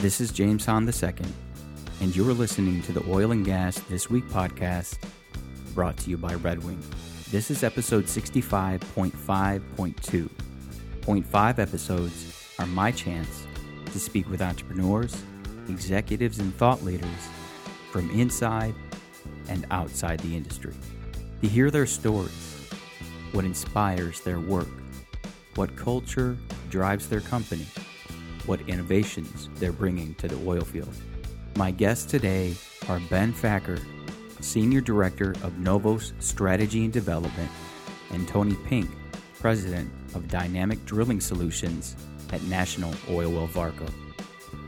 This is James Hahn II, and you're listening to the Oil and Gas This Week podcast, brought to you by Red Wing. This is episode 65.5.2. Point 5 episodes are my chance to speak with entrepreneurs, executives, and thought leaders from inside and outside the industry, to hear their stories, what inspires their work, what culture drives their company, what innovations they're bringing to the oil field. My guests today are Ben Facker, Senior Director of Novos Strategy and Development, and Tony Pink, President of Dynamic Drilling Solutions at National Oil Well Varco.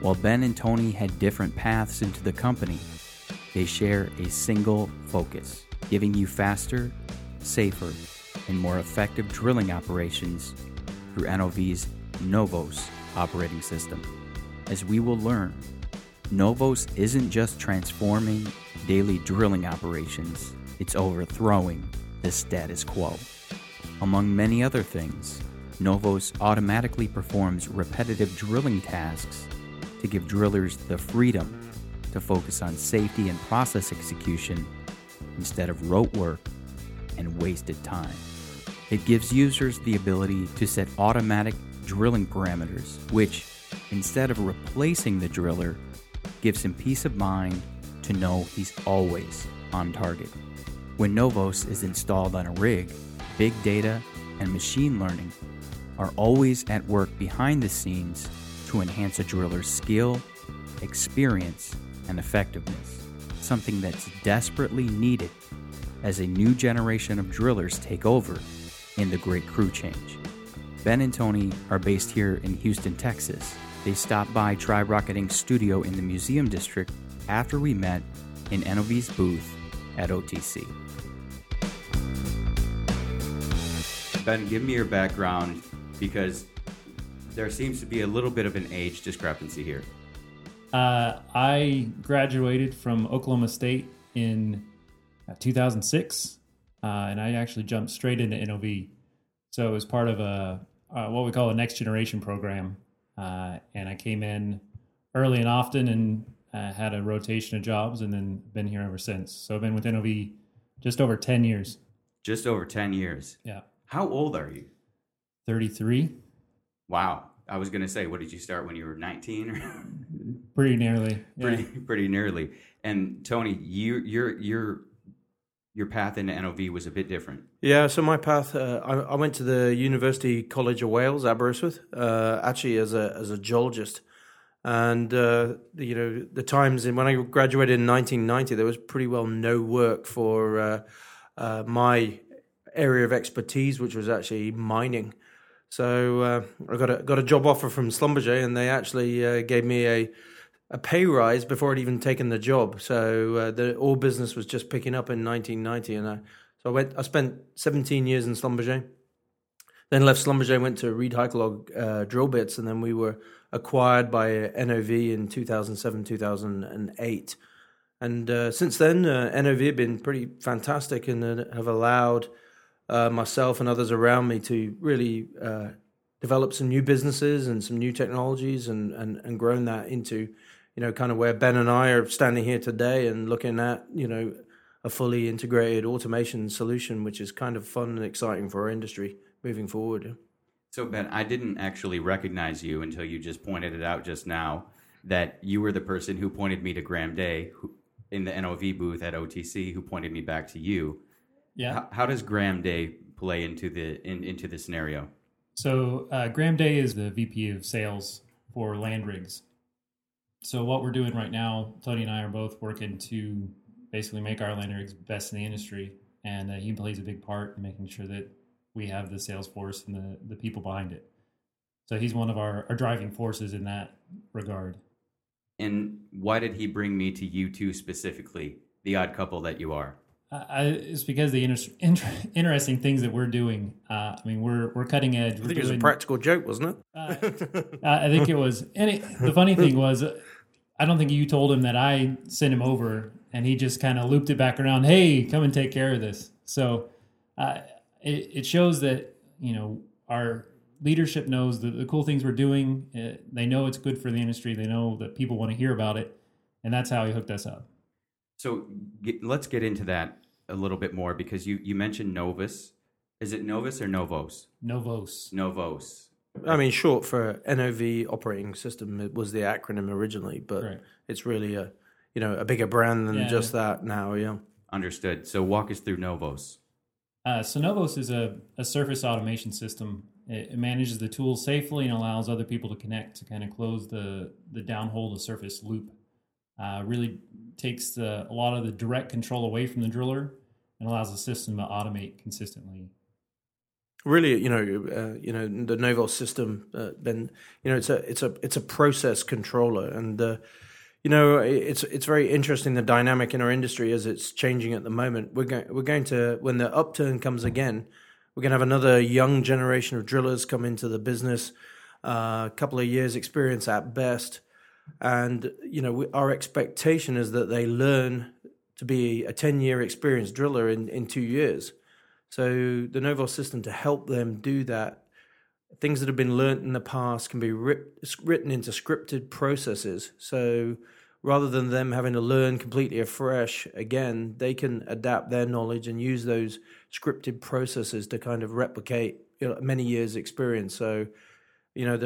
While Ben and Tony had different paths into the company, they share a single focus, giving you faster, safer, and more effective drilling operations through NOV's Novos operating system. As we will learn, Novos isn't just transforming daily drilling operations, it's overthrowing the status quo. Among many other things, Novos automatically performs repetitive drilling tasks to give drillers the freedom to focus on safety and process execution instead of rote work and wasted time. It gives users the ability to set automatic drilling parameters, which, instead of replacing the driller, gives him peace of mind to know he's always on target. When Novos is installed on a rig, big data and machine learning are always at work behind the scenes to enhance a driller's skill, experience, and effectiveness, something that's desperately needed as a new generation of drillers take over in the great crew change. Ben and Tony are based here in Houston, Texas. They stopped by Tri Rocketing Studio in the Museum District after we met in NOV's booth at OTC. Ben, give me your background, because there seems to be a little bit of an age discrepancy here. I graduated from Oklahoma State in 2006, and I actually jumped straight into NOV. So it was part of a what we call a next generation program, and I came in early and often and had a rotation of jobs, and then been here ever since. So I've been with NOV just over 10 years. Just over 10 years? Yeah. How old are you? 33. Wow. I was going to say, what did you start when you were 19? Pretty nearly. Yeah. Pretty nearly. And Tony, your path into NOV was a bit different. Yeah, so my path, I went to the University College of Wales, Aberystwyth, actually as a geologist. And, the times when I graduated in 1990, there was pretty well no work for my area of expertise, which was actually mining. So I got a job offer from Schlumberger, and they actually gave me a pay rise before I'd even taken the job. So the oil business was just picking up in 1990, and I spent 17 years in Schlumberger, then left Schlumberger, went to Reed Hycalog drill bits, and then we were acquired by NOV in 2007, 2008. And since then, NOV have been pretty fantastic and have allowed myself and others around me to really develop some new businesses and some new technologies and grown that into, kind of where Ben and I are standing here today and looking at, a fully integrated automation solution, which is kind of fun and exciting for our industry moving forward. So, Ben, I didn't actually recognize you until you just pointed it out just now, that you were the person who pointed me to Graham Day in the NOV booth at OTC, who pointed me back to you. Yeah. How does Graham Day play into into the scenario? So Graham Day is the VP of sales for land rigs. So what we're doing right now, Tony and I are both working to basically make our land rigs best in the industry, and he plays a big part in making sure that we have the sales force and the people behind it. So he's one of our driving forces in that regard. And why did he bring me to you two specifically, the odd couple that you are? It's because the interesting things that we're doing. We're cutting edge. I think it was a practical joke, wasn't it? I think it was. And the funny thing was, I don't think you told him that I sent him over, and he just kind of looped it back around. Hey, come and take care of this. So it shows that, our leadership knows the cool things we're doing. They know it's good for the industry. They know that people want to hear about it. And that's how he hooked us up. So let's get into that a little bit more, because you mentioned Novos. Is it Novos or Novos? Novos. I mean, short for NOV operating system. It was the acronym originally, but It's really a bigger brand than just that now. Yeah. Understood. So walk us through Novos. So Novos is a surface automation system. It manages the tool safely and allows other people to connect to kind of close the downhole to surface loop. Really takes a lot of the direct control away from the driller and allows the system to automate consistently. Really, the Novos system, it's a process controller, and it's very interesting, the dynamic in our industry as it's changing at the moment. We're going to when the upturn comes again, we're going to have another young generation of drillers come into the business, a couple of years experience at best. And, our expectation is that they learn to be a 10-year experienced driller in 2 years. So the Novos system to help them do that, things that have been learnt in the past can be written into scripted processes. So rather than them having to learn completely afresh again, they can adapt their knowledge and use those scripted processes to kind of replicate many years' experience. So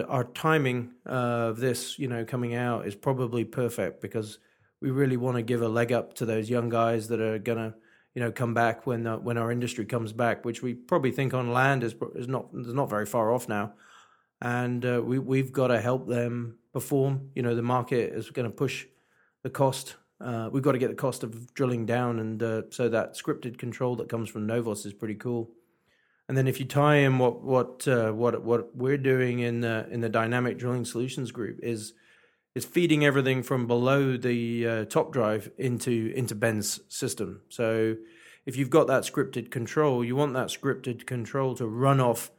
our timing of this, coming out is probably perfect, because we really want to give a leg up to those young guys that are going to, come back when our industry comes back, which we probably think on land is not very far off now, and we've got to help them perform. The market is going to push the cost. We've got to get the cost of drilling down, and so that scripted control that comes from Novos is pretty cool. And then if you tie in what we're doing in the Dynamic Drilling Solutions group is feeding everything from below the top drive into Ben's system. So if you've got that scripted control, you want that scripted control to run off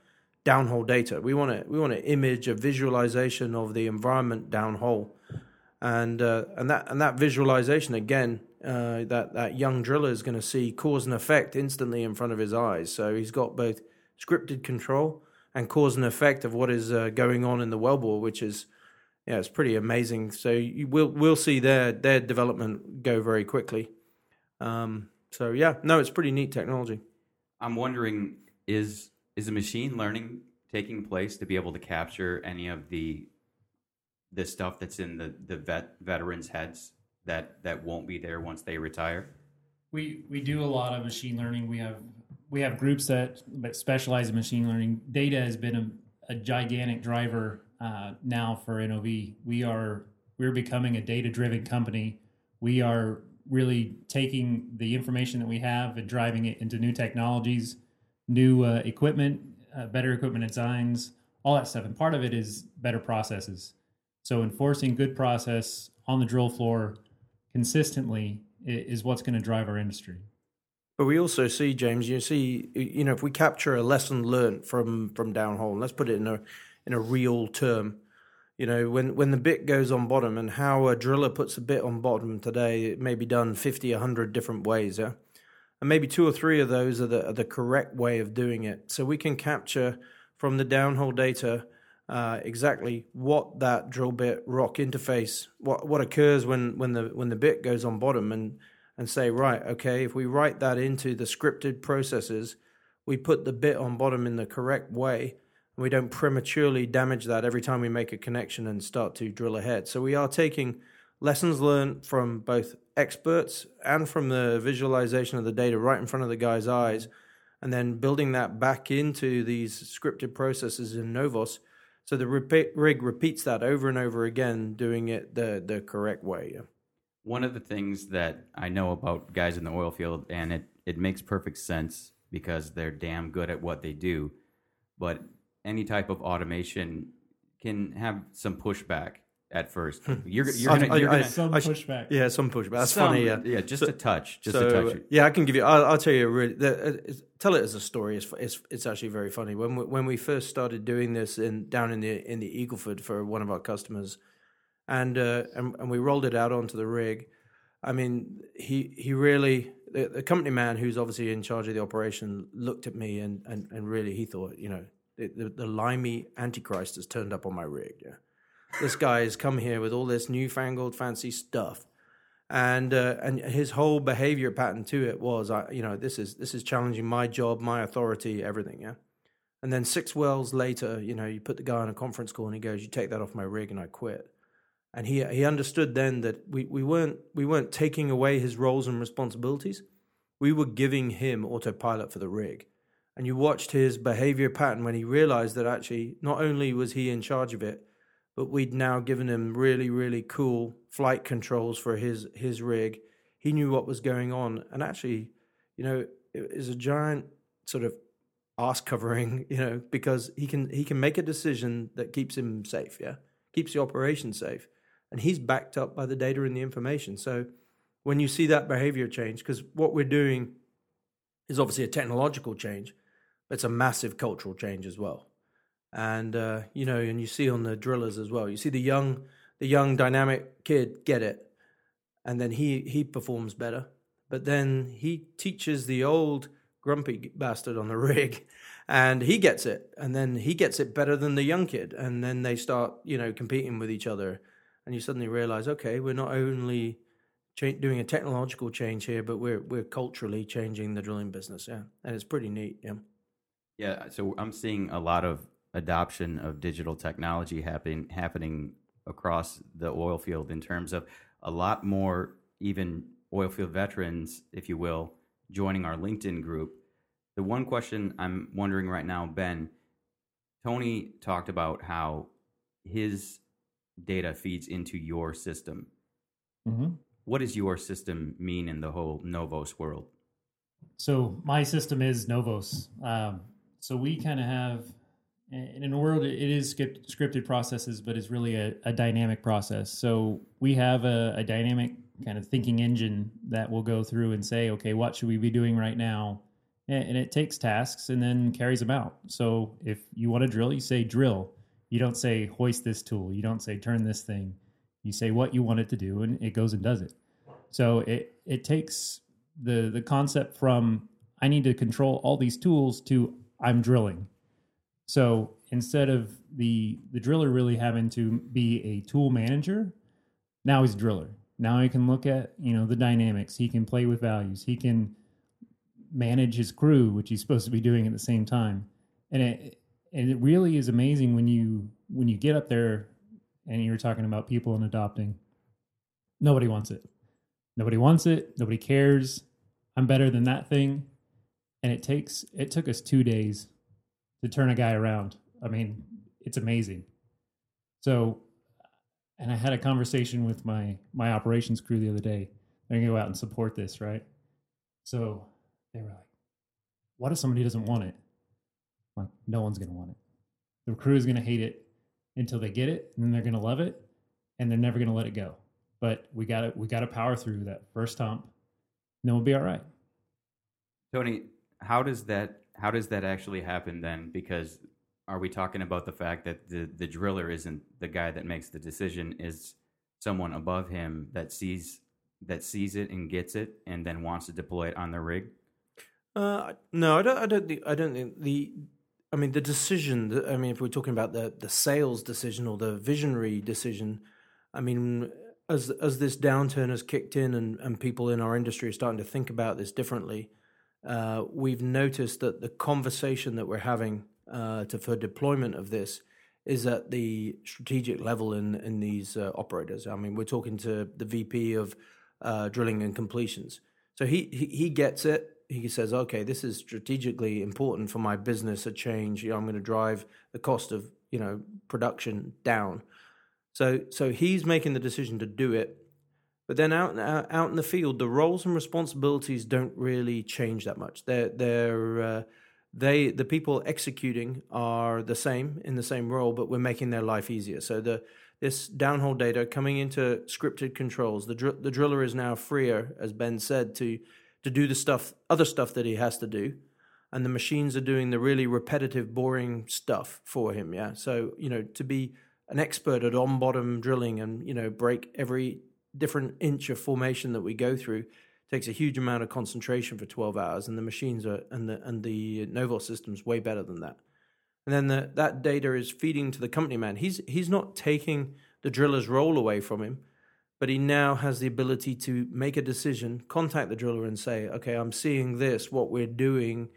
downhole data. We want to image a visualization of the environment downhole, and that visualization again. That young driller is going to see cause and effect instantly in front of his eyes. So he's got both scripted control and cause and effect of what is going on in the wellbore, which is, it's pretty amazing. So we'll see their development go very quickly. It's pretty neat technology. I'm wondering, is the machine learning taking place to be able to capture any of the stuff that's in the veterans' heads? That won't be there once they retire? We do a lot of machine learning. We have groups that specialize in machine learning. Data has been a gigantic driver now for NOV. We're becoming a data-driven company. We are really taking the information that we have and driving it into new technologies, new equipment, better equipment designs, all that stuff. And part of it is better processes. So enforcing good process on the drill floor consistently is what's going to drive our industry. But we also see, James, if we capture a lesson learned from downhole, let's put it in a real term, when the bit goes on bottom and how a driller puts a bit on bottom today, it may be done 50, 100 different ways, yeah? And maybe two or three of those are the correct way of doing it. So we can capture from the downhole data exactly what that drill bit rock interface, what occurs when the bit goes on bottom, and say, right, okay, if we write that into the scripted processes, we put the bit on bottom in the correct way, and we don't prematurely damage that every time we make a connection and start to drill ahead. So we are taking lessons learned from both experts and from the visualization of the data right in front of the guy's eyes, and then building that back into these scripted processes in Novos. So the rig repeats that over and over again, doing it the correct way. Yeah. One of the things that I know about guys in the oil field, and it makes perfect sense because they're damn good at what they do, but any type of automation can have some pushback at first. You're gonna pushback. Yeah, some pushback. That's funny. Yeah, just a touch. Yeah, I can give you. I'll tell you. Tell it as a story. It's actually very funny. When we first started doing this down in the Eagleford for one of our customers, and we rolled it out onto the rig. I mean, he really, the company man who's obviously in charge of the operation, looked at me and really he thought, the limey antichrist has turned up on my rig. Yeah, this guy has come here with all this newfangled fancy stuff, and his whole behavior pattern to it was, this is challenging my job, my authority, everything. Yeah, and then 6 wells later, you put the guy on a conference call and he goes, "You take that off my rig and I quit." And he understood then that we weren't taking away his roles and responsibilities. We were giving him autopilot for the rig. And you watched his behavior pattern when he realized that actually not only was he in charge of it, but we'd now given him really, really cool flight controls for his rig. He knew what was going on. And actually, it is a giant sort of arse covering, because he can make a decision that keeps him safe, yeah? Keeps the operation safe. And he's backed up by the data and the information. So when you see that behavior change, because what we're doing is obviously a technological change, but it's a massive cultural change as well. And, and you see on the drillers as well, you see the young dynamic kid get it. And then he performs better, but then he teaches the old grumpy bastard on the rig and he gets it. And then he gets it better than the young kid. And then they start, competing with each other. And you suddenly realize, okay, we're not only doing a technological change here, but we're culturally changing the drilling business, yeah, and it's pretty neat, yeah. Yeah, so I'm seeing a lot of adoption of digital technology happening across the oil field in terms of a lot more even oil field veterans, if you will, joining our LinkedIn group. The one question I'm wondering right now, Ben, Tony talked about how his data feeds into your system. Mm-hmm. What does your system mean in the whole Novos world? So my system is Novos. So we kind of have, in a world, it is scripted processes, but it's really a dynamic process. So we have a dynamic kind of thinking engine that will go through and say, okay, what should we be doing right now? And it takes tasks and then carries them out. So if you want to drill, you say drill. You don't say hoist this tool. You don't say turn this thing. You say what you want it to do, and it goes and does it. So it takes the concept from I need to control all these tools to I'm drilling. So instead of the driller really having to be a tool manager, now he's a driller. Now he can look at, the dynamics. He can play with values. He can manage his crew, which he's supposed to be doing at the same time. And it really is amazing when you get up there. And you were talking about people and adopting. Nobody wants it. Nobody wants it. Nobody cares. I'm better than that thing. And it took us 2 days to turn a guy around. I mean, it's amazing. So, and I had a conversation with my operations crew the other day. They're going to go out and support this, right? So they were like, what if somebody doesn't want it? I'm like, no one's going to want it. The crew is going to hate it until they get it, and then they're going to love it, and they're never going to let it go. But we got to power through that first hump, and then we'll be all right. Tony, how does that actually happen then? Because are we talking about the fact that the driller isn't the guy that makes the decision, is someone above him that sees it and gets it and then wants to deploy it on the rig? No, I don't think the decision, if we're talking about the sales decision or the visionary decision, as this downturn has kicked in and people in our industry are starting to think about this differently, we've noticed that the conversation that we're having for deployment of this is at the strategic level in these operators. We're talking to the VP of drilling and completions. So he gets it. He says, okay, this is strategically important for my business, a change. I'm going to drive the cost of, production down. So he's making the decision to do it. But then out in the field, the roles and responsibilities don't really change that much. The people executing are the same in the same role, but we're making their life easier. So this downhole data coming into scripted controls, the driller is now freer, as Ben said, to do the other stuff that he has to do, and the machines are doing the really repetitive, boring stuff for him. Yeah, so to be an expert at on-bottom drilling and break every different inch of formation that we go through takes a huge amount of concentration for 12 hours, and the machines are and the Novos system's way better than that. And then that data is feeding to the company man. He's not taking the driller's role away from him, but he now has the ability to make a decision, contact the driller and say, okay, I'm seeing this. What we're doing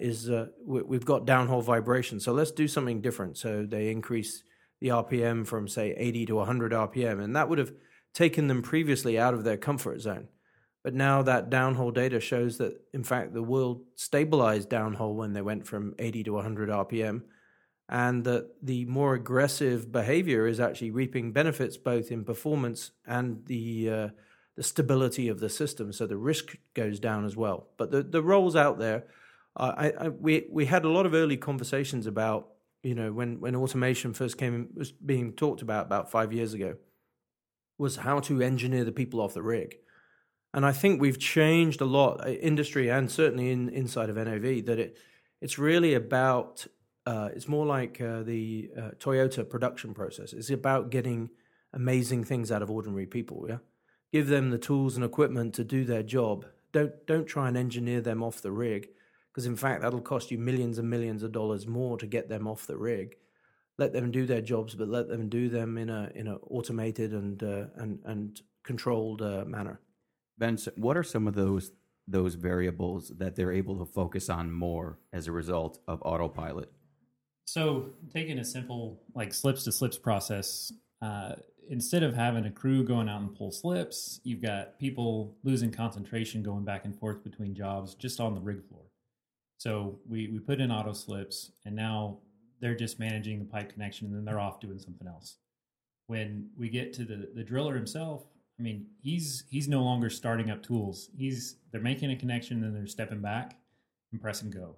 is we've got downhole vibration, so let's do something different. So they increase the RPM from, say, 80 to 100 RPM, and that would have taken them previously out of their comfort zone. But now that downhole data shows that, in fact, the world stabilized downhole when they went from 80 to 100 RPM, and that the more aggressive behavior is actually reaping benefits both in performance and the stability of the system, so the risk goes down as well. But the roles out there, we had a lot of early conversations about, you know, when automation first was being talked about 5 years ago, was how to engineer the people off the rig. And I think we've changed a lot, industry and certainly inside of NOV, that it's really about, it's more like the Toyota production process. It's about getting amazing things out of ordinary people, yeah? Give them the tools and equipment to do their job. Don't try and engineer them off the rig, because in fact that'll cost you millions and millions of dollars more to get them off the rig. Let them do their jobs, but let them do them in an automated and controlled manner. Ben, what are some of those variables that they're able to focus on more as a result of autopilot? So taking a simple like slips to slips process, instead of having a crew going out and pull slips, you've got people losing concentration going back and forth between jobs just on the rig floor. So we put in auto slips, and now they're just managing the pipe connection, and then they're off doing something else. When we get to the driller himself, I mean, he's no longer starting up tools. They're making a connection, and they're stepping back and pressing go.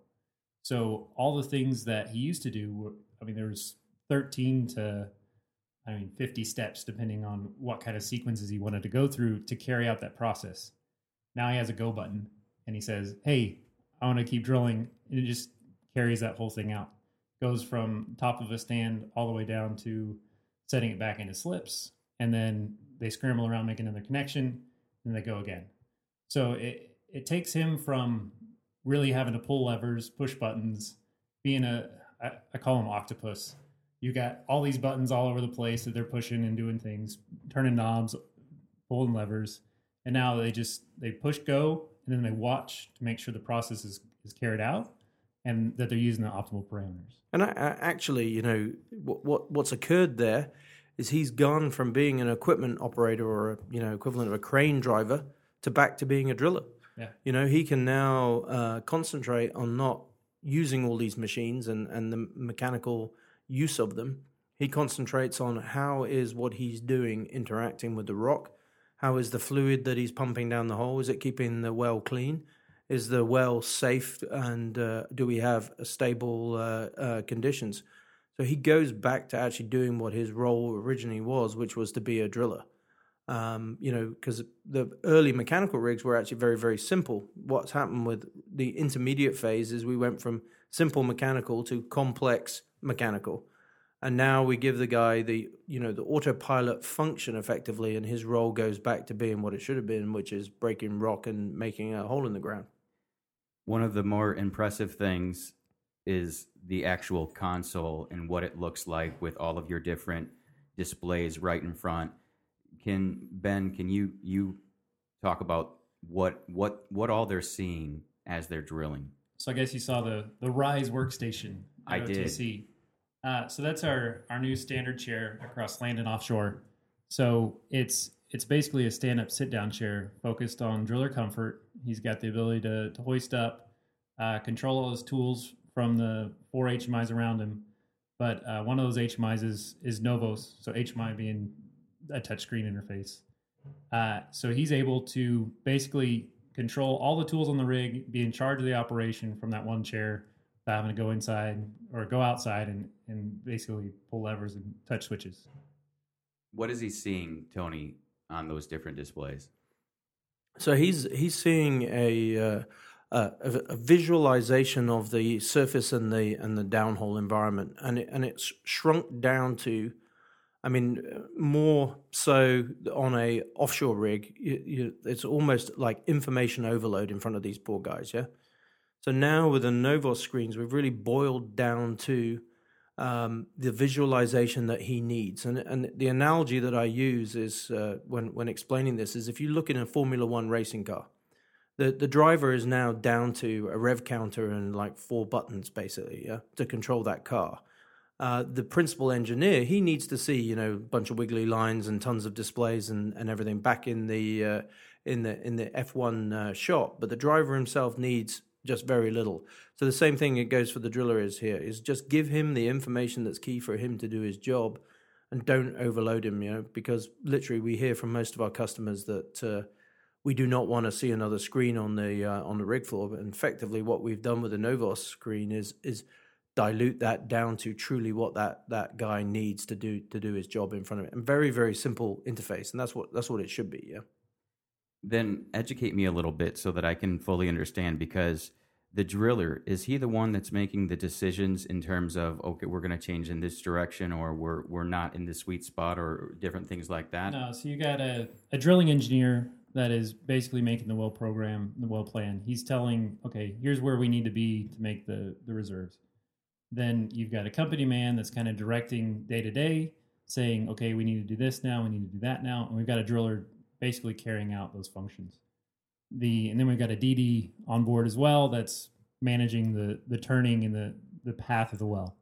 So all the things that he used to do were, I mean, there was 13 to, 50 steps, depending on what kind of sequences he wanted to go through to carry out that process. Now he has a go button, and he says, hey, I want to keep drilling, and it just carries that whole thing out. Goes from top of a stand all the way down to setting it back into slips, and then they scramble around, make another connection, and they go again. So it takes him from really having to pull levers, push buttons, being I call him octopus. You got all these buttons all over the place that they're pushing and doing things, turning knobs, pulling levers, and now they push go, and then they watch to make sure the process is carried out and that they're using the optimal parameters. And actually, you know, what's occurred there is he's gone from being an equipment operator or equivalent of a crane driver to back to being a driller. Yeah. You know, he can now concentrate on not using all these machines and the mechanical use of them. He concentrates on how is what he's doing interacting with the rock. How is the fluid that he's pumping down the hole? Is it keeping the well clean? Is the well safe? And do we have stable conditions? So he goes back to actually doing what his role originally was, which was to be a driller. Because the early mechanical rigs were actually very, very simple. What's happened with the intermediate phase is we went from simple mechanical to complex mechanical. And now we give the guy the autopilot function effectively, and his role goes back to being what it should have been, which is breaking rock and making a hole in the ground. One of the more impressive things is the actual console and what it looks like with all of your different displays right in front. Can you talk about what all they're seeing as they're drilling? So I guess you saw the Rise workstation. I OTC. Did. So that's our new standard chair across land and offshore. So it's basically a stand-up, sit-down chair focused on driller comfort. He's got the ability to hoist up, control all his tools from the four HMIs around him. But one of those HMIs is Novos, so HMI being a touchscreen interface. So he's able to basically control all the tools on the rig, be in charge of the operation from that one chair, having to go inside or go outside and basically pull levers and touch switches. What is he seeing, Tony, on those different displays? So he's seeing a visualization of the surface and the downhole environment, and it's shrunk down to, more so on a offshore rig. It's almost like information overload in front of these poor guys. Yeah. So now with the Novos screens, we've really boiled down to the visualization that he needs. And the analogy that I use is when explaining this is if you look in a Formula One racing car, the driver is now down to a rev counter and like 4 buttons basically, yeah, to control that car. The principal engineer, he needs to see, you know, a bunch of wiggly lines and tons of displays and everything back in the F1 shop. But the driver himself needs just very little. So the same thing it goes for the driller is here, is just give him the information that's key for him to do his job and don't overload him, you know, because literally we hear from most of our customers that we do not want to see another screen on the rig floor. But effectively what we've done with the Novos screen is dilute that down to truly what that guy needs to do his job in front of it. And very, very simple interface. And that's what it should be, yeah. Then educate me a little bit so that I can fully understand, because the driller, is he the one that's making the decisions in terms of, okay, we're going to change in this direction or we're not in this sweet spot or different things like that? No, so you got a drilling engineer that is basically making the well program, the well plan. He's telling, okay, here's where we need to be to make the reserves. Then you've got a company man that's kind of directing day to day, saying, okay, we need to do this now, we need to do that now. And we've got a driller basically carrying out those functions. And then we've got a DD on board as well that's managing the turning and the path of the well.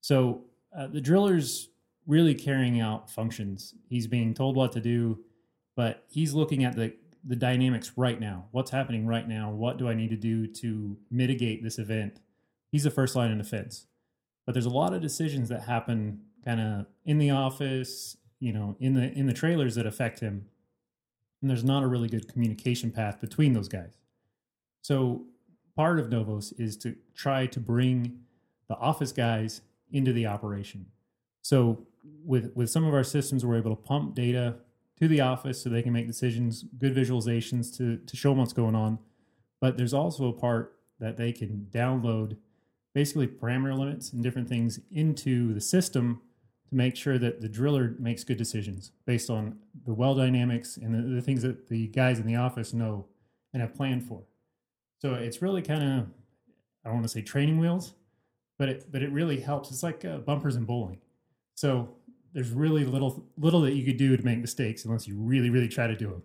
So the driller's really carrying out functions. He's being told what to do, but he's looking at the dynamics right now. What's happening right now? What do I need to do to mitigate this event? He's the first line in the fence, but there's a lot of decisions that happen kind of in the office, you know, in the trailers that affect him. And there's not a really good communication path between those guys. So part of Novos is to try to bring the office guys into the operation. So with some of our systems, we're able to pump data to the office so they can make decisions, good visualizations to show them what's going on. But there's also a part that they can download basically parameter limits and different things into the system to make sure that the driller makes good decisions based on the well dynamics and the things that the guys in the office know and have planned for. So it's really kind of, I don't want to say training wheels, but it really helps. It's like bumpers in bowling. So there's really little that you could do to make mistakes unless you really, really try to do them.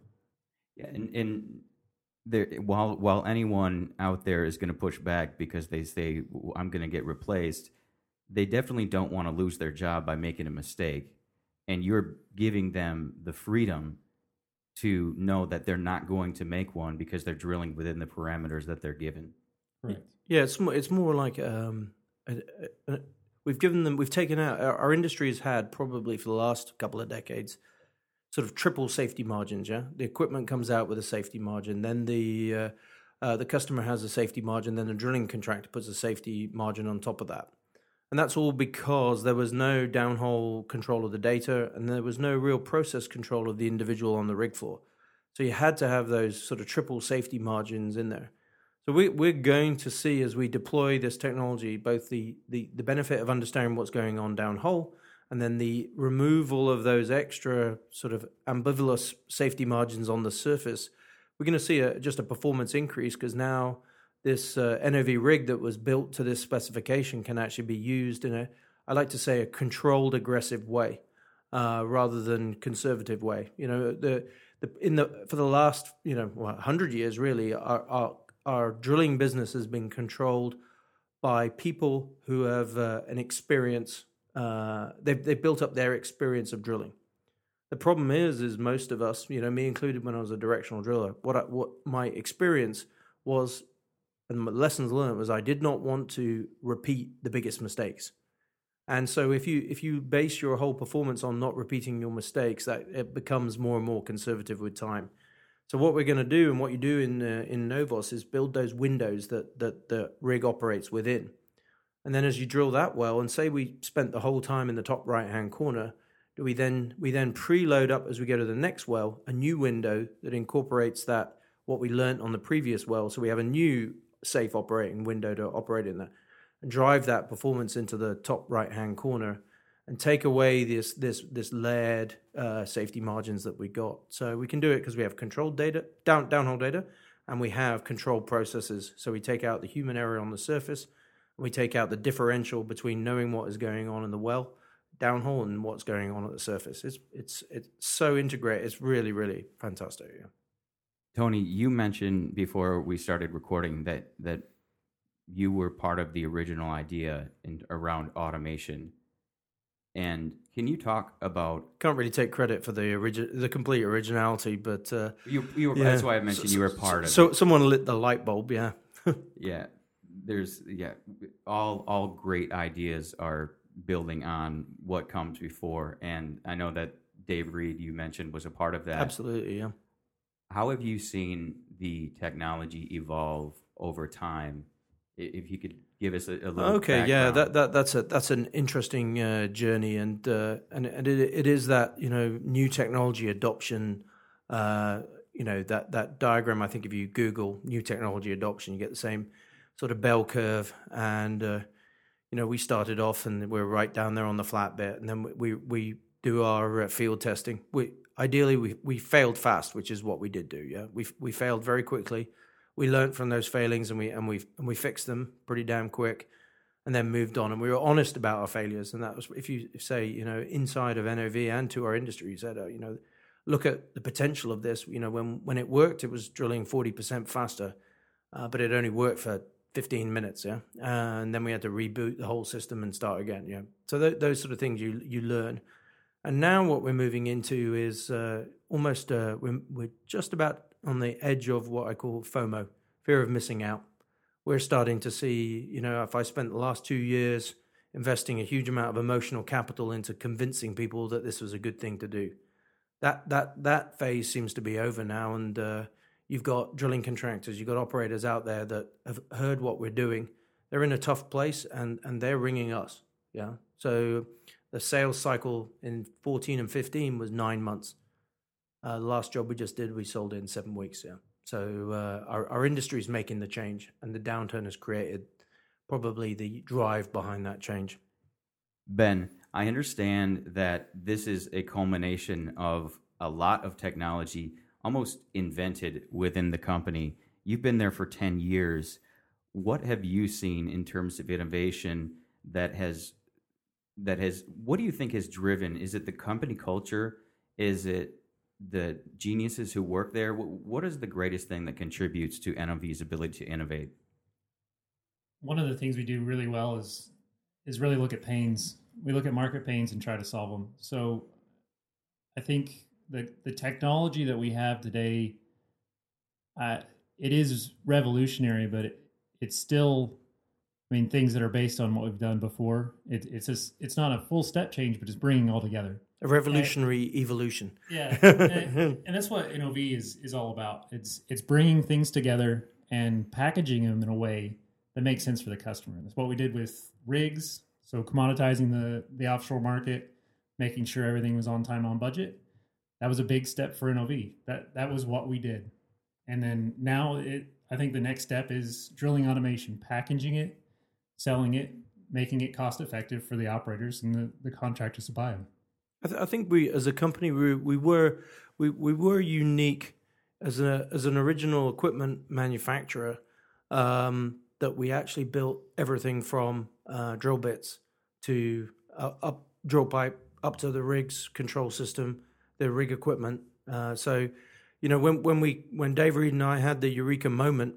Yeah, and there, while anyone out there is going to push back because they say, I'm going to get replaced, they definitely don't want to lose their job by making a mistake. And you're giving them the freedom to know that they're not going to make one because they're drilling within the parameters that they're given. Right. Yeah, it's more like we've taken out, our industry has had probably for the last couple of decades, sort of triple safety margins, yeah? The equipment comes out with a safety margin, then the customer has a safety margin, then the drilling contractor puts a safety margin on top of that. And that's all because there was no downhole control of the data and there was no real process control of the individual on the rig floor. So you had to have those sort of triple safety margins in there. So we're going to see as we deploy this technology, both the benefit of understanding what's going on downhole and then the removal of those extra sort of ambivalent safety margins on the surface, we're going to see just a performance increase because now this NOV rig that was built to this specification can actually be used in a controlled, aggressive way rather than conservative way. You know, for the last 100 years really, our drilling business has been controlled by people who have an experience. They've built up their experience of drilling. The problem is most of us, you know, me included, when I was a directional driller, what my experience was and my lessons learned was I did not want to repeat the biggest mistakes. And so if you base your whole performance on not repeating your mistakes, that it becomes more and more conservative with time. So what we're going to do and what you do in Novos is build those windows that the rig operates within. And then as you drill that well, and say we spent the whole time in the top right-hand corner, we then preload up as we go to the next well, a new window that incorporates that, what we learned on the previous well. So we have a new safe operating window to operate in there and drive that performance into the top right-hand corner and take away this layered safety margins that we got. So we can do it because we have controlled data, downhole data, and we have controlled processes. So we take out the human error on the surface, and we take out the differential between knowing what is going on in the well downhole and what's going on at the surface. It's so integrated. It's really, really fantastic. Yeah. Tony, you mentioned before we started recording that you were part of the original idea around automation. And can you talk about? Can't really take credit for the complete originality, but you were, yeah. That's why I mentioned you were part of. So someone lit the light bulb, yeah. Yeah, all great ideas are building on what comes before, and I know that Dave Reed, you mentioned, was a part of that. Absolutely, yeah. How have you seen the technology evolve over time? If you could give us a little background. Yeah, that's an interesting journey, and it is that, you know, new technology adoption. You know, that diagram. I think if you Google new technology adoption, you get the same sort of bell curve. And you know, we started off and we're right down there on the flat bit, and then we do our field testing. We failed fast, which is what we did do. Yeah, we failed very quickly. We learned from those failings and we fixed them pretty damn quick, and then moved on. And we were honest about our failures. And that was, if you say, you know, inside of NOV and to our industry, you said, you know, look at the potential of this. You know, when it worked, it was drilling 40% faster, but it only worked for 15 minutes. Yeah, and then we had to reboot the whole system and start again. Yeah, so those sort of things you learn. And now what we're moving into is almost we're just about on the edge of what I call FOMO, fear of missing out. We're starting to see, you know, if I spent the last 2 years investing a huge amount of emotional capital into convincing people that this was a good thing to do, that phase seems to be over now. And you've got drilling contractors, you've got operators out there that have heard what we're doing. They're in a tough place, and they're ringing us. Yeah. So the sales cycle in 14 and 15 was 9 months. The last job we just did, we sold it in 7 weeks. Yeah, so our industry is making the change, and the downturn has created probably the drive behind that change. Ben, I understand that this is a culmination of a lot of technology almost invented within the company. You've been there for 10 years. What have you seen in terms of innovation that has? What do you think has driven? Is it the company culture? Is it the geniuses who work there? What is the greatest thing that contributes to NOV's ability to innovate? One of the things we do really well is really look at pains. We look at market pains and try to solve them. So I think that the technology that we have today, it is revolutionary, but it's still, I mean, things that are based on what we've done before. It's not a full step change, but it's bringing all together. A revolutionary evolution. Yeah, and that's what NOV is all about. It's bringing things together and packaging them in a way that makes sense for the customer. That's what we did with rigs, so commoditizing the offshore market, making sure everything was on time, on budget. That was a big step for NOV. That was what we did. And then now I think the next step is drilling automation, packaging it, selling it, making it cost-effective for the operators and the contractors to buy them. I think we, as a company, we were unique as an original equipment manufacturer, that we actually built everything from drill bits to up drill pipe up to the rig's control system, the rig equipment. So, you know, when Dave Reed and I had the eureka moment,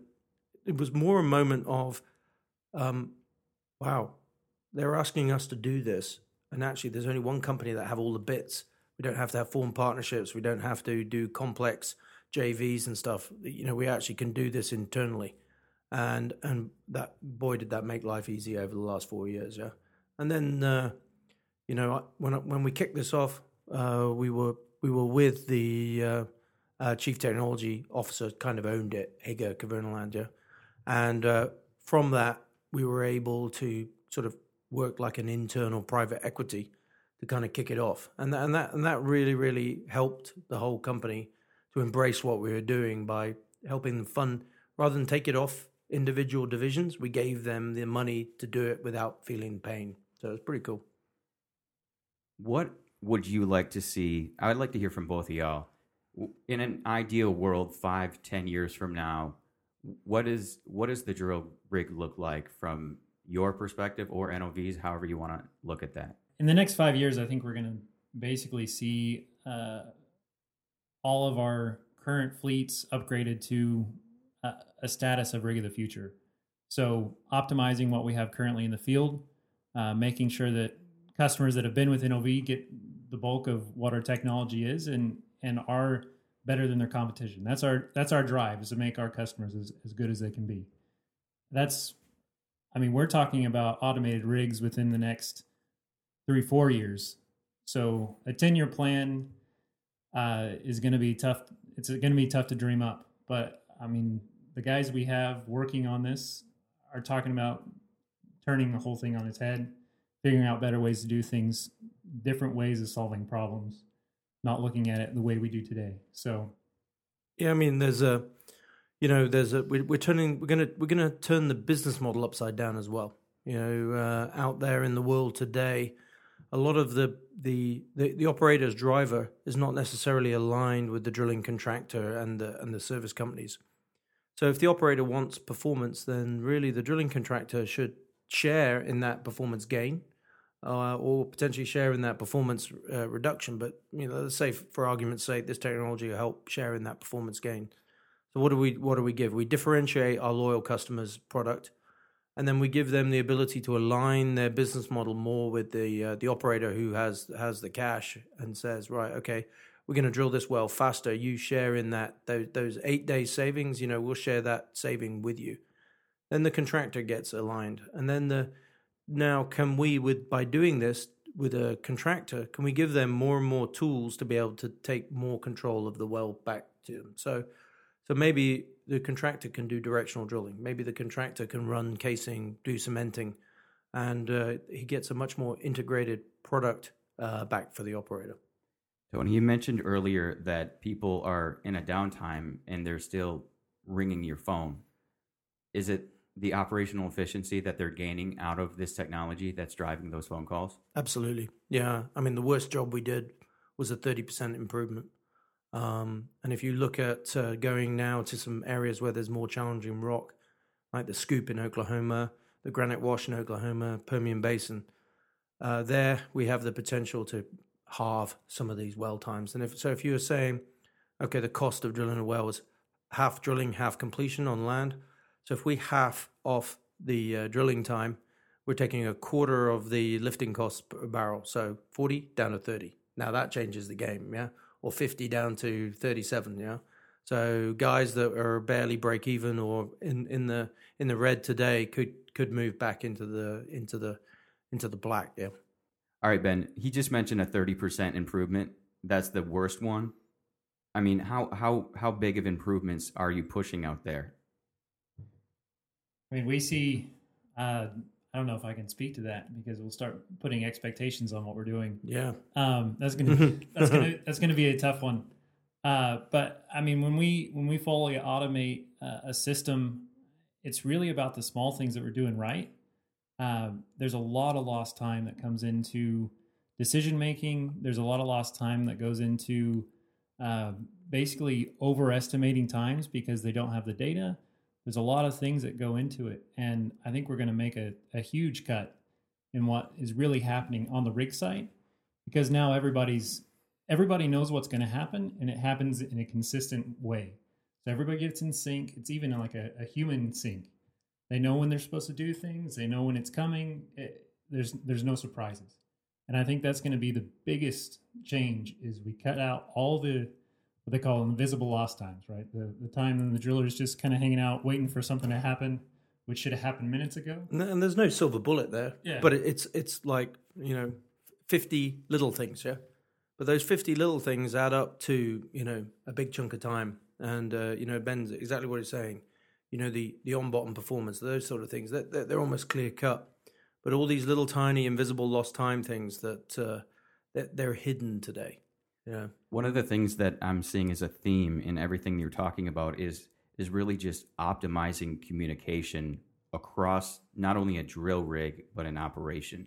it was more a moment of, wow, they're asking us to do this. And actually, there's only one company that have all the bits. We don't have to have formed partnerships. We don't have to do complex JVs and stuff. You know, we actually can do this internally. And that, boy, did that make life easy over the last 4 years, yeah. And then, you know, when we kicked this off, we were with the chief technology officer, kind of owned it, Eger Cavernaland, yeah. And from that, we were able to sort of worked like an internal private equity to kind of kick it off, and that really, really helped the whole company to embrace what we were doing by helping them fund rather than take it off individual divisions. We gave them the money to do it without feeling pain, so it's pretty cool. What would you like to see? I'd like to hear from both of y'all. in an ideal world, 5-10 years from now, what does the drill rig look like from your perspective, or NOVs, however you want to look at that? In the next 5 years, I think we're going to basically see all of our current fleets upgraded to a status of rig of the future. So optimizing what we have currently in the field, making sure that customers that have been with NOV get the bulk of what our technology is and are better than their competition. That's our drive, is to make our customers as good as they can be. We're talking about automated rigs within the next 3-4 years. So a 10-year plan is going to be tough. It's going to be tough to dream up. But, the guys we have working on this are talking about turning the whole thing on its head, figuring out better ways to do things, different ways of solving problems, not looking at it the way we do today. So, yeah, we're going to turn the business model upside down as well. Out there in the world today, a lot of the operator's driver is not necessarily aligned with the drilling contractor and the service companies. So if the operator wants performance, then really the drilling contractor should share in that performance gain, or potentially share in that performance reduction. But let's say, for argument's sake, this technology will help share in that performance gain. So what do we give? We differentiate our loyal customers' product, and then we give them the ability to align their business model more with the operator who has the cash and says, right, okay, we're going to drill this well faster. You share in that those 8 day savings. We'll share that saving with you. Then the contractor gets aligned, and then by doing this with a contractor, can we give them more and more tools to be able to take more control of the well back to them? So maybe the contractor can do directional drilling. Maybe the contractor can run casing, do cementing, and he gets a much more integrated product back for the operator. Tony, you mentioned earlier that people are in a downtime and they're still ringing your phone. Is it the operational efficiency that they're gaining out of this technology that's driving those phone calls? Absolutely. Yeah. The worst job we did was a 30% improvement. And if you look at going now to some areas where there's more challenging rock, like the SCOOP in Oklahoma, the Granite Wash in Oklahoma, Permian Basin, there we have the potential to halve some of these well times. And if you were saying, okay, the cost of drilling a well is half drilling, half completion on land. So if we half off the drilling time, we're taking a quarter of the lifting cost per barrel. So 40 down to 30. Now that changes the game, yeah? Or 50 down to 37, yeah? So guys that are barely break even or in the red today could move back into the black, yeah. All right, Ben, he just mentioned a 30% improvement. That's the worst one. How big of improvements are you pushing out there? We see, I don't know if I can speak to that because we'll start putting expectations on what we're doing. Yeah. That's going to be a tough one. But when we fully automate a system, it's really about the small things that we're doing right. There's a lot of lost time that comes into decision making. There's a lot of lost time that goes into basically overestimating times because they don't have the data. There's a lot of things that go into it, and I think we're going to make a huge cut in what is really happening on the rig site, because now everybody knows what's going to happen, and it happens in a consistent way. So everybody gets in sync. It's even like a human sync. They know when they're supposed to do things. They know when it's coming. There's no surprises, and I think that's going to be the biggest change. Is we cut out all the what they call invisible lost times, right? The time when the driller is just kind of hanging out, waiting for something to happen, which should have happened minutes ago. And there's no silver bullet there. Yeah. But it's like, 50 little things, yeah? But those 50 little things add up to, a big chunk of time. And, Ben's exactly what he's saying. The on-bottom performance, those sort of things, they're almost clear-cut. But all these little tiny invisible lost time things they're hidden today. Yeah. One of the things that I'm seeing as a theme in everything you're talking about is really just optimizing communication across not only a drill rig, but an operation.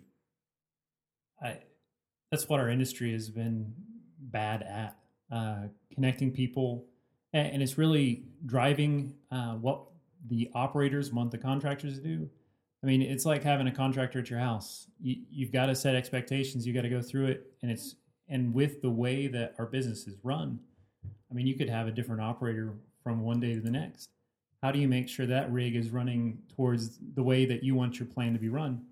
That's what our industry has been bad at. connecting people, and it's really driving what the operators want the contractors to do. I mean, it's like having a contractor at your house. You've got to set expectations. You got to go through it, and with the way that our business is run, I mean, you could have a different operator from one day to the next. How do you make sure that rig is running towards the way that you want your plan to be run?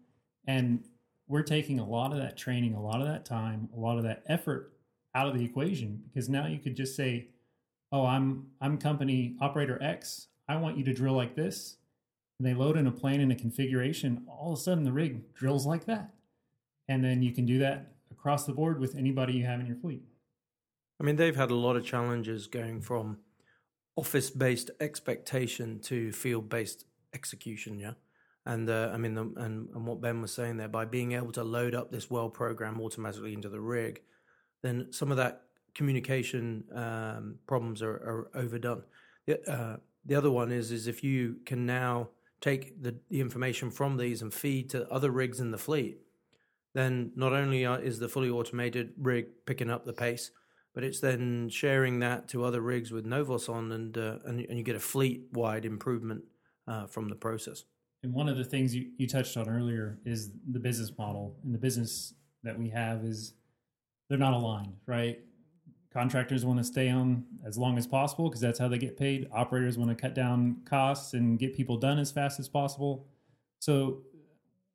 And we're taking a lot of that training, a lot of that time, a lot of that effort out of the equation, because now you could just say, "Oh, I'm company operator X. I want you to drill like this." And they load in a plan and a configuration. All of a sudden, the rig drills like that, and then you can do that across the board with anybody you have in your fleet. I mean, they've had a lot of challenges going from office-based expectation to field-based execution, yeah? And I mean, and what Ben was saying there, by being able to load up this well program automatically into the rig, then some of that communication problems are overdone. The other one is if you can now take the information from these and feed to other rigs in the fleet, then not only is the fully automated rig picking up the pace, but it's then sharing that to other rigs with Novos on, and you get a fleet-wide improvement from the process. And one of the things you touched on earlier is the business model. And the business that we have is they're not aligned, right? Contractors want to stay on as long as possible because that's how they get paid. Operators want to cut down costs and get people done as fast as possible. So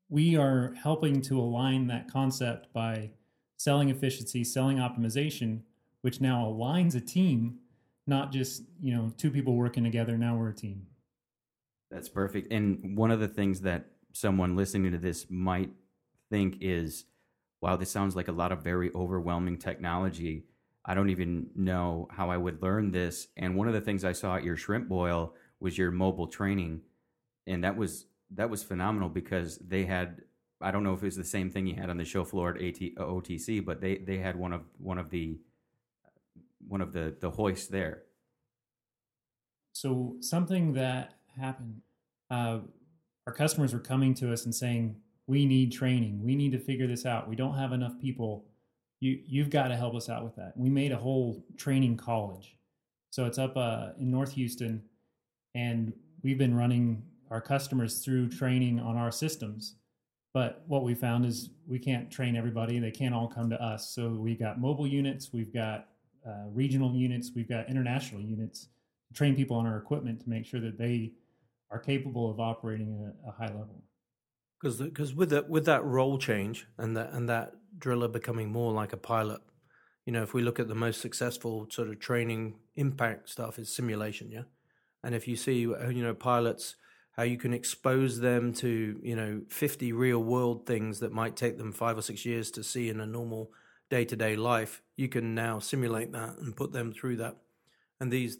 we are helping to align that concept by selling efficiency, selling optimization, which now aligns a team, not just, you know, two people working together. Now we're a team. That's perfect. And one of the things that someone listening to this might think is, wow, this sounds like a lot of very overwhelming technology. I don't even know how I would learn this. And one of the things I saw at your shrimp boil was your mobile training. And that was phenomenal because they had, I don't know if it was the same thing you had on the show floor at OTC, but they had one of the hoists there. So something that happened, our customers were coming to us and saying, we need training. We need to figure this out. We don't have enough people. You've got to help us out with that. We made a whole training college. So it's up in North Houston, and we've been running our customers through training on our systems. But what we found is we can't train everybody. They can't all come to us. So we've got mobile units. We've got regional units, we've got international units, train people on our equipment to make sure that they are capable of operating at a high level. Because with that role change and that driller becoming more like a pilot, you know, if we look at the most successful sort of training impact stuff is simulation, yeah? And if you see, you know, pilots, how you can expose them to, you know, 50 real world things that might take them 5 or 6 years to see in a normal day-to-day life, you can now simulate that and put them through that. And these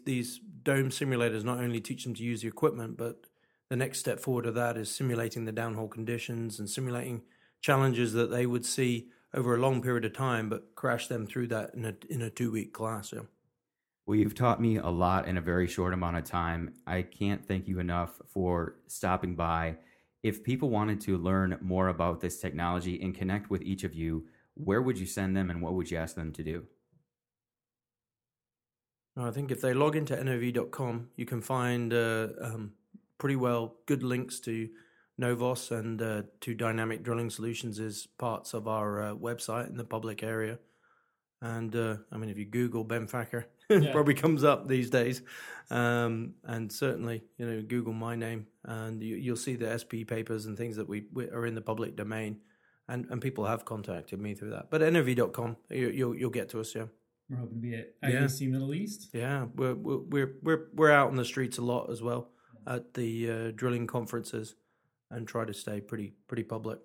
dome simulators not only teach them to use the equipment, but the next step forward of that is simulating the downhole conditions and simulating challenges that they would see over a long period of time, but crash them through that in a 2-week class. Yeah. Well, you've taught me a lot in a very short amount of time. I can't thank you enough for stopping by. If people wanted to learn more about this technology and connect with each of you, where would you send them and what would you ask them to do? I think if they log into NOV.com, you can find pretty well good links to Novos and to Dynamic Drilling Solutions as parts of our website in the public area. And I mean, if you Google Ben Facker, it probably comes up these days. And certainly, you know, Google my name and you'll see the SP papers and things that we are in the public domain. And people have contacted me through that. But NOV.com, you'll get to us, yeah. We're hoping to be at IDC Middle East. Yeah, we're out on the streets a lot as well at the drilling conferences and try to stay pretty public.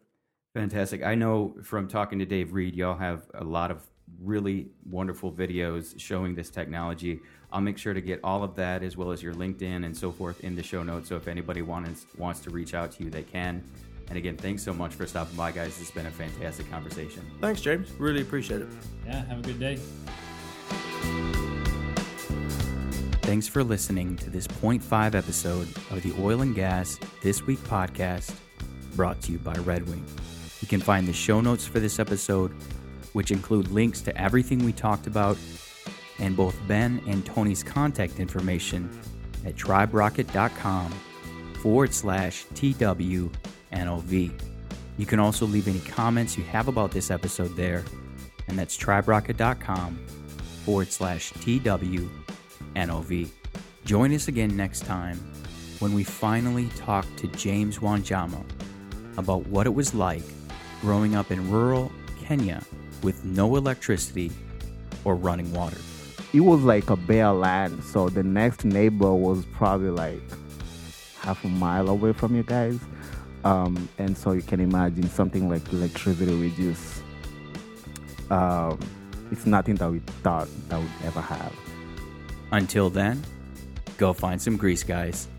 Fantastic. I know from talking to Dave Reed, y'all have a lot of really wonderful videos showing this technology. I'll make sure to get all of that as well as your LinkedIn and so forth in the show notes. So if anybody wants to reach out to you, they can. And again, thanks so much for stopping by, guys. It's been a fantastic conversation. Thanks, James. Really appreciate it. Yeah, have a good day. Thanks for listening to this 0.5 episode of the Oil and Gas This Week podcast, brought to you by Red Wing. You can find the show notes for this episode, which include links to everything we talked about, and both Ben and Tony's contact information at tribrocket.com/TWNOV. You can also leave any comments you have about this episode there, and that's tribrocket.com/TWNOV. Join us again next time when we finally talk to James Wanjamo about what it was like growing up in rural Kenya with no electricity or running water. It was like a bare land, so the next neighbor was probably like half a mile away from you guys. And so you can imagine something like electricity reduce. It's nothing that we thought that we'd ever have. Until then, go find some grease, guys.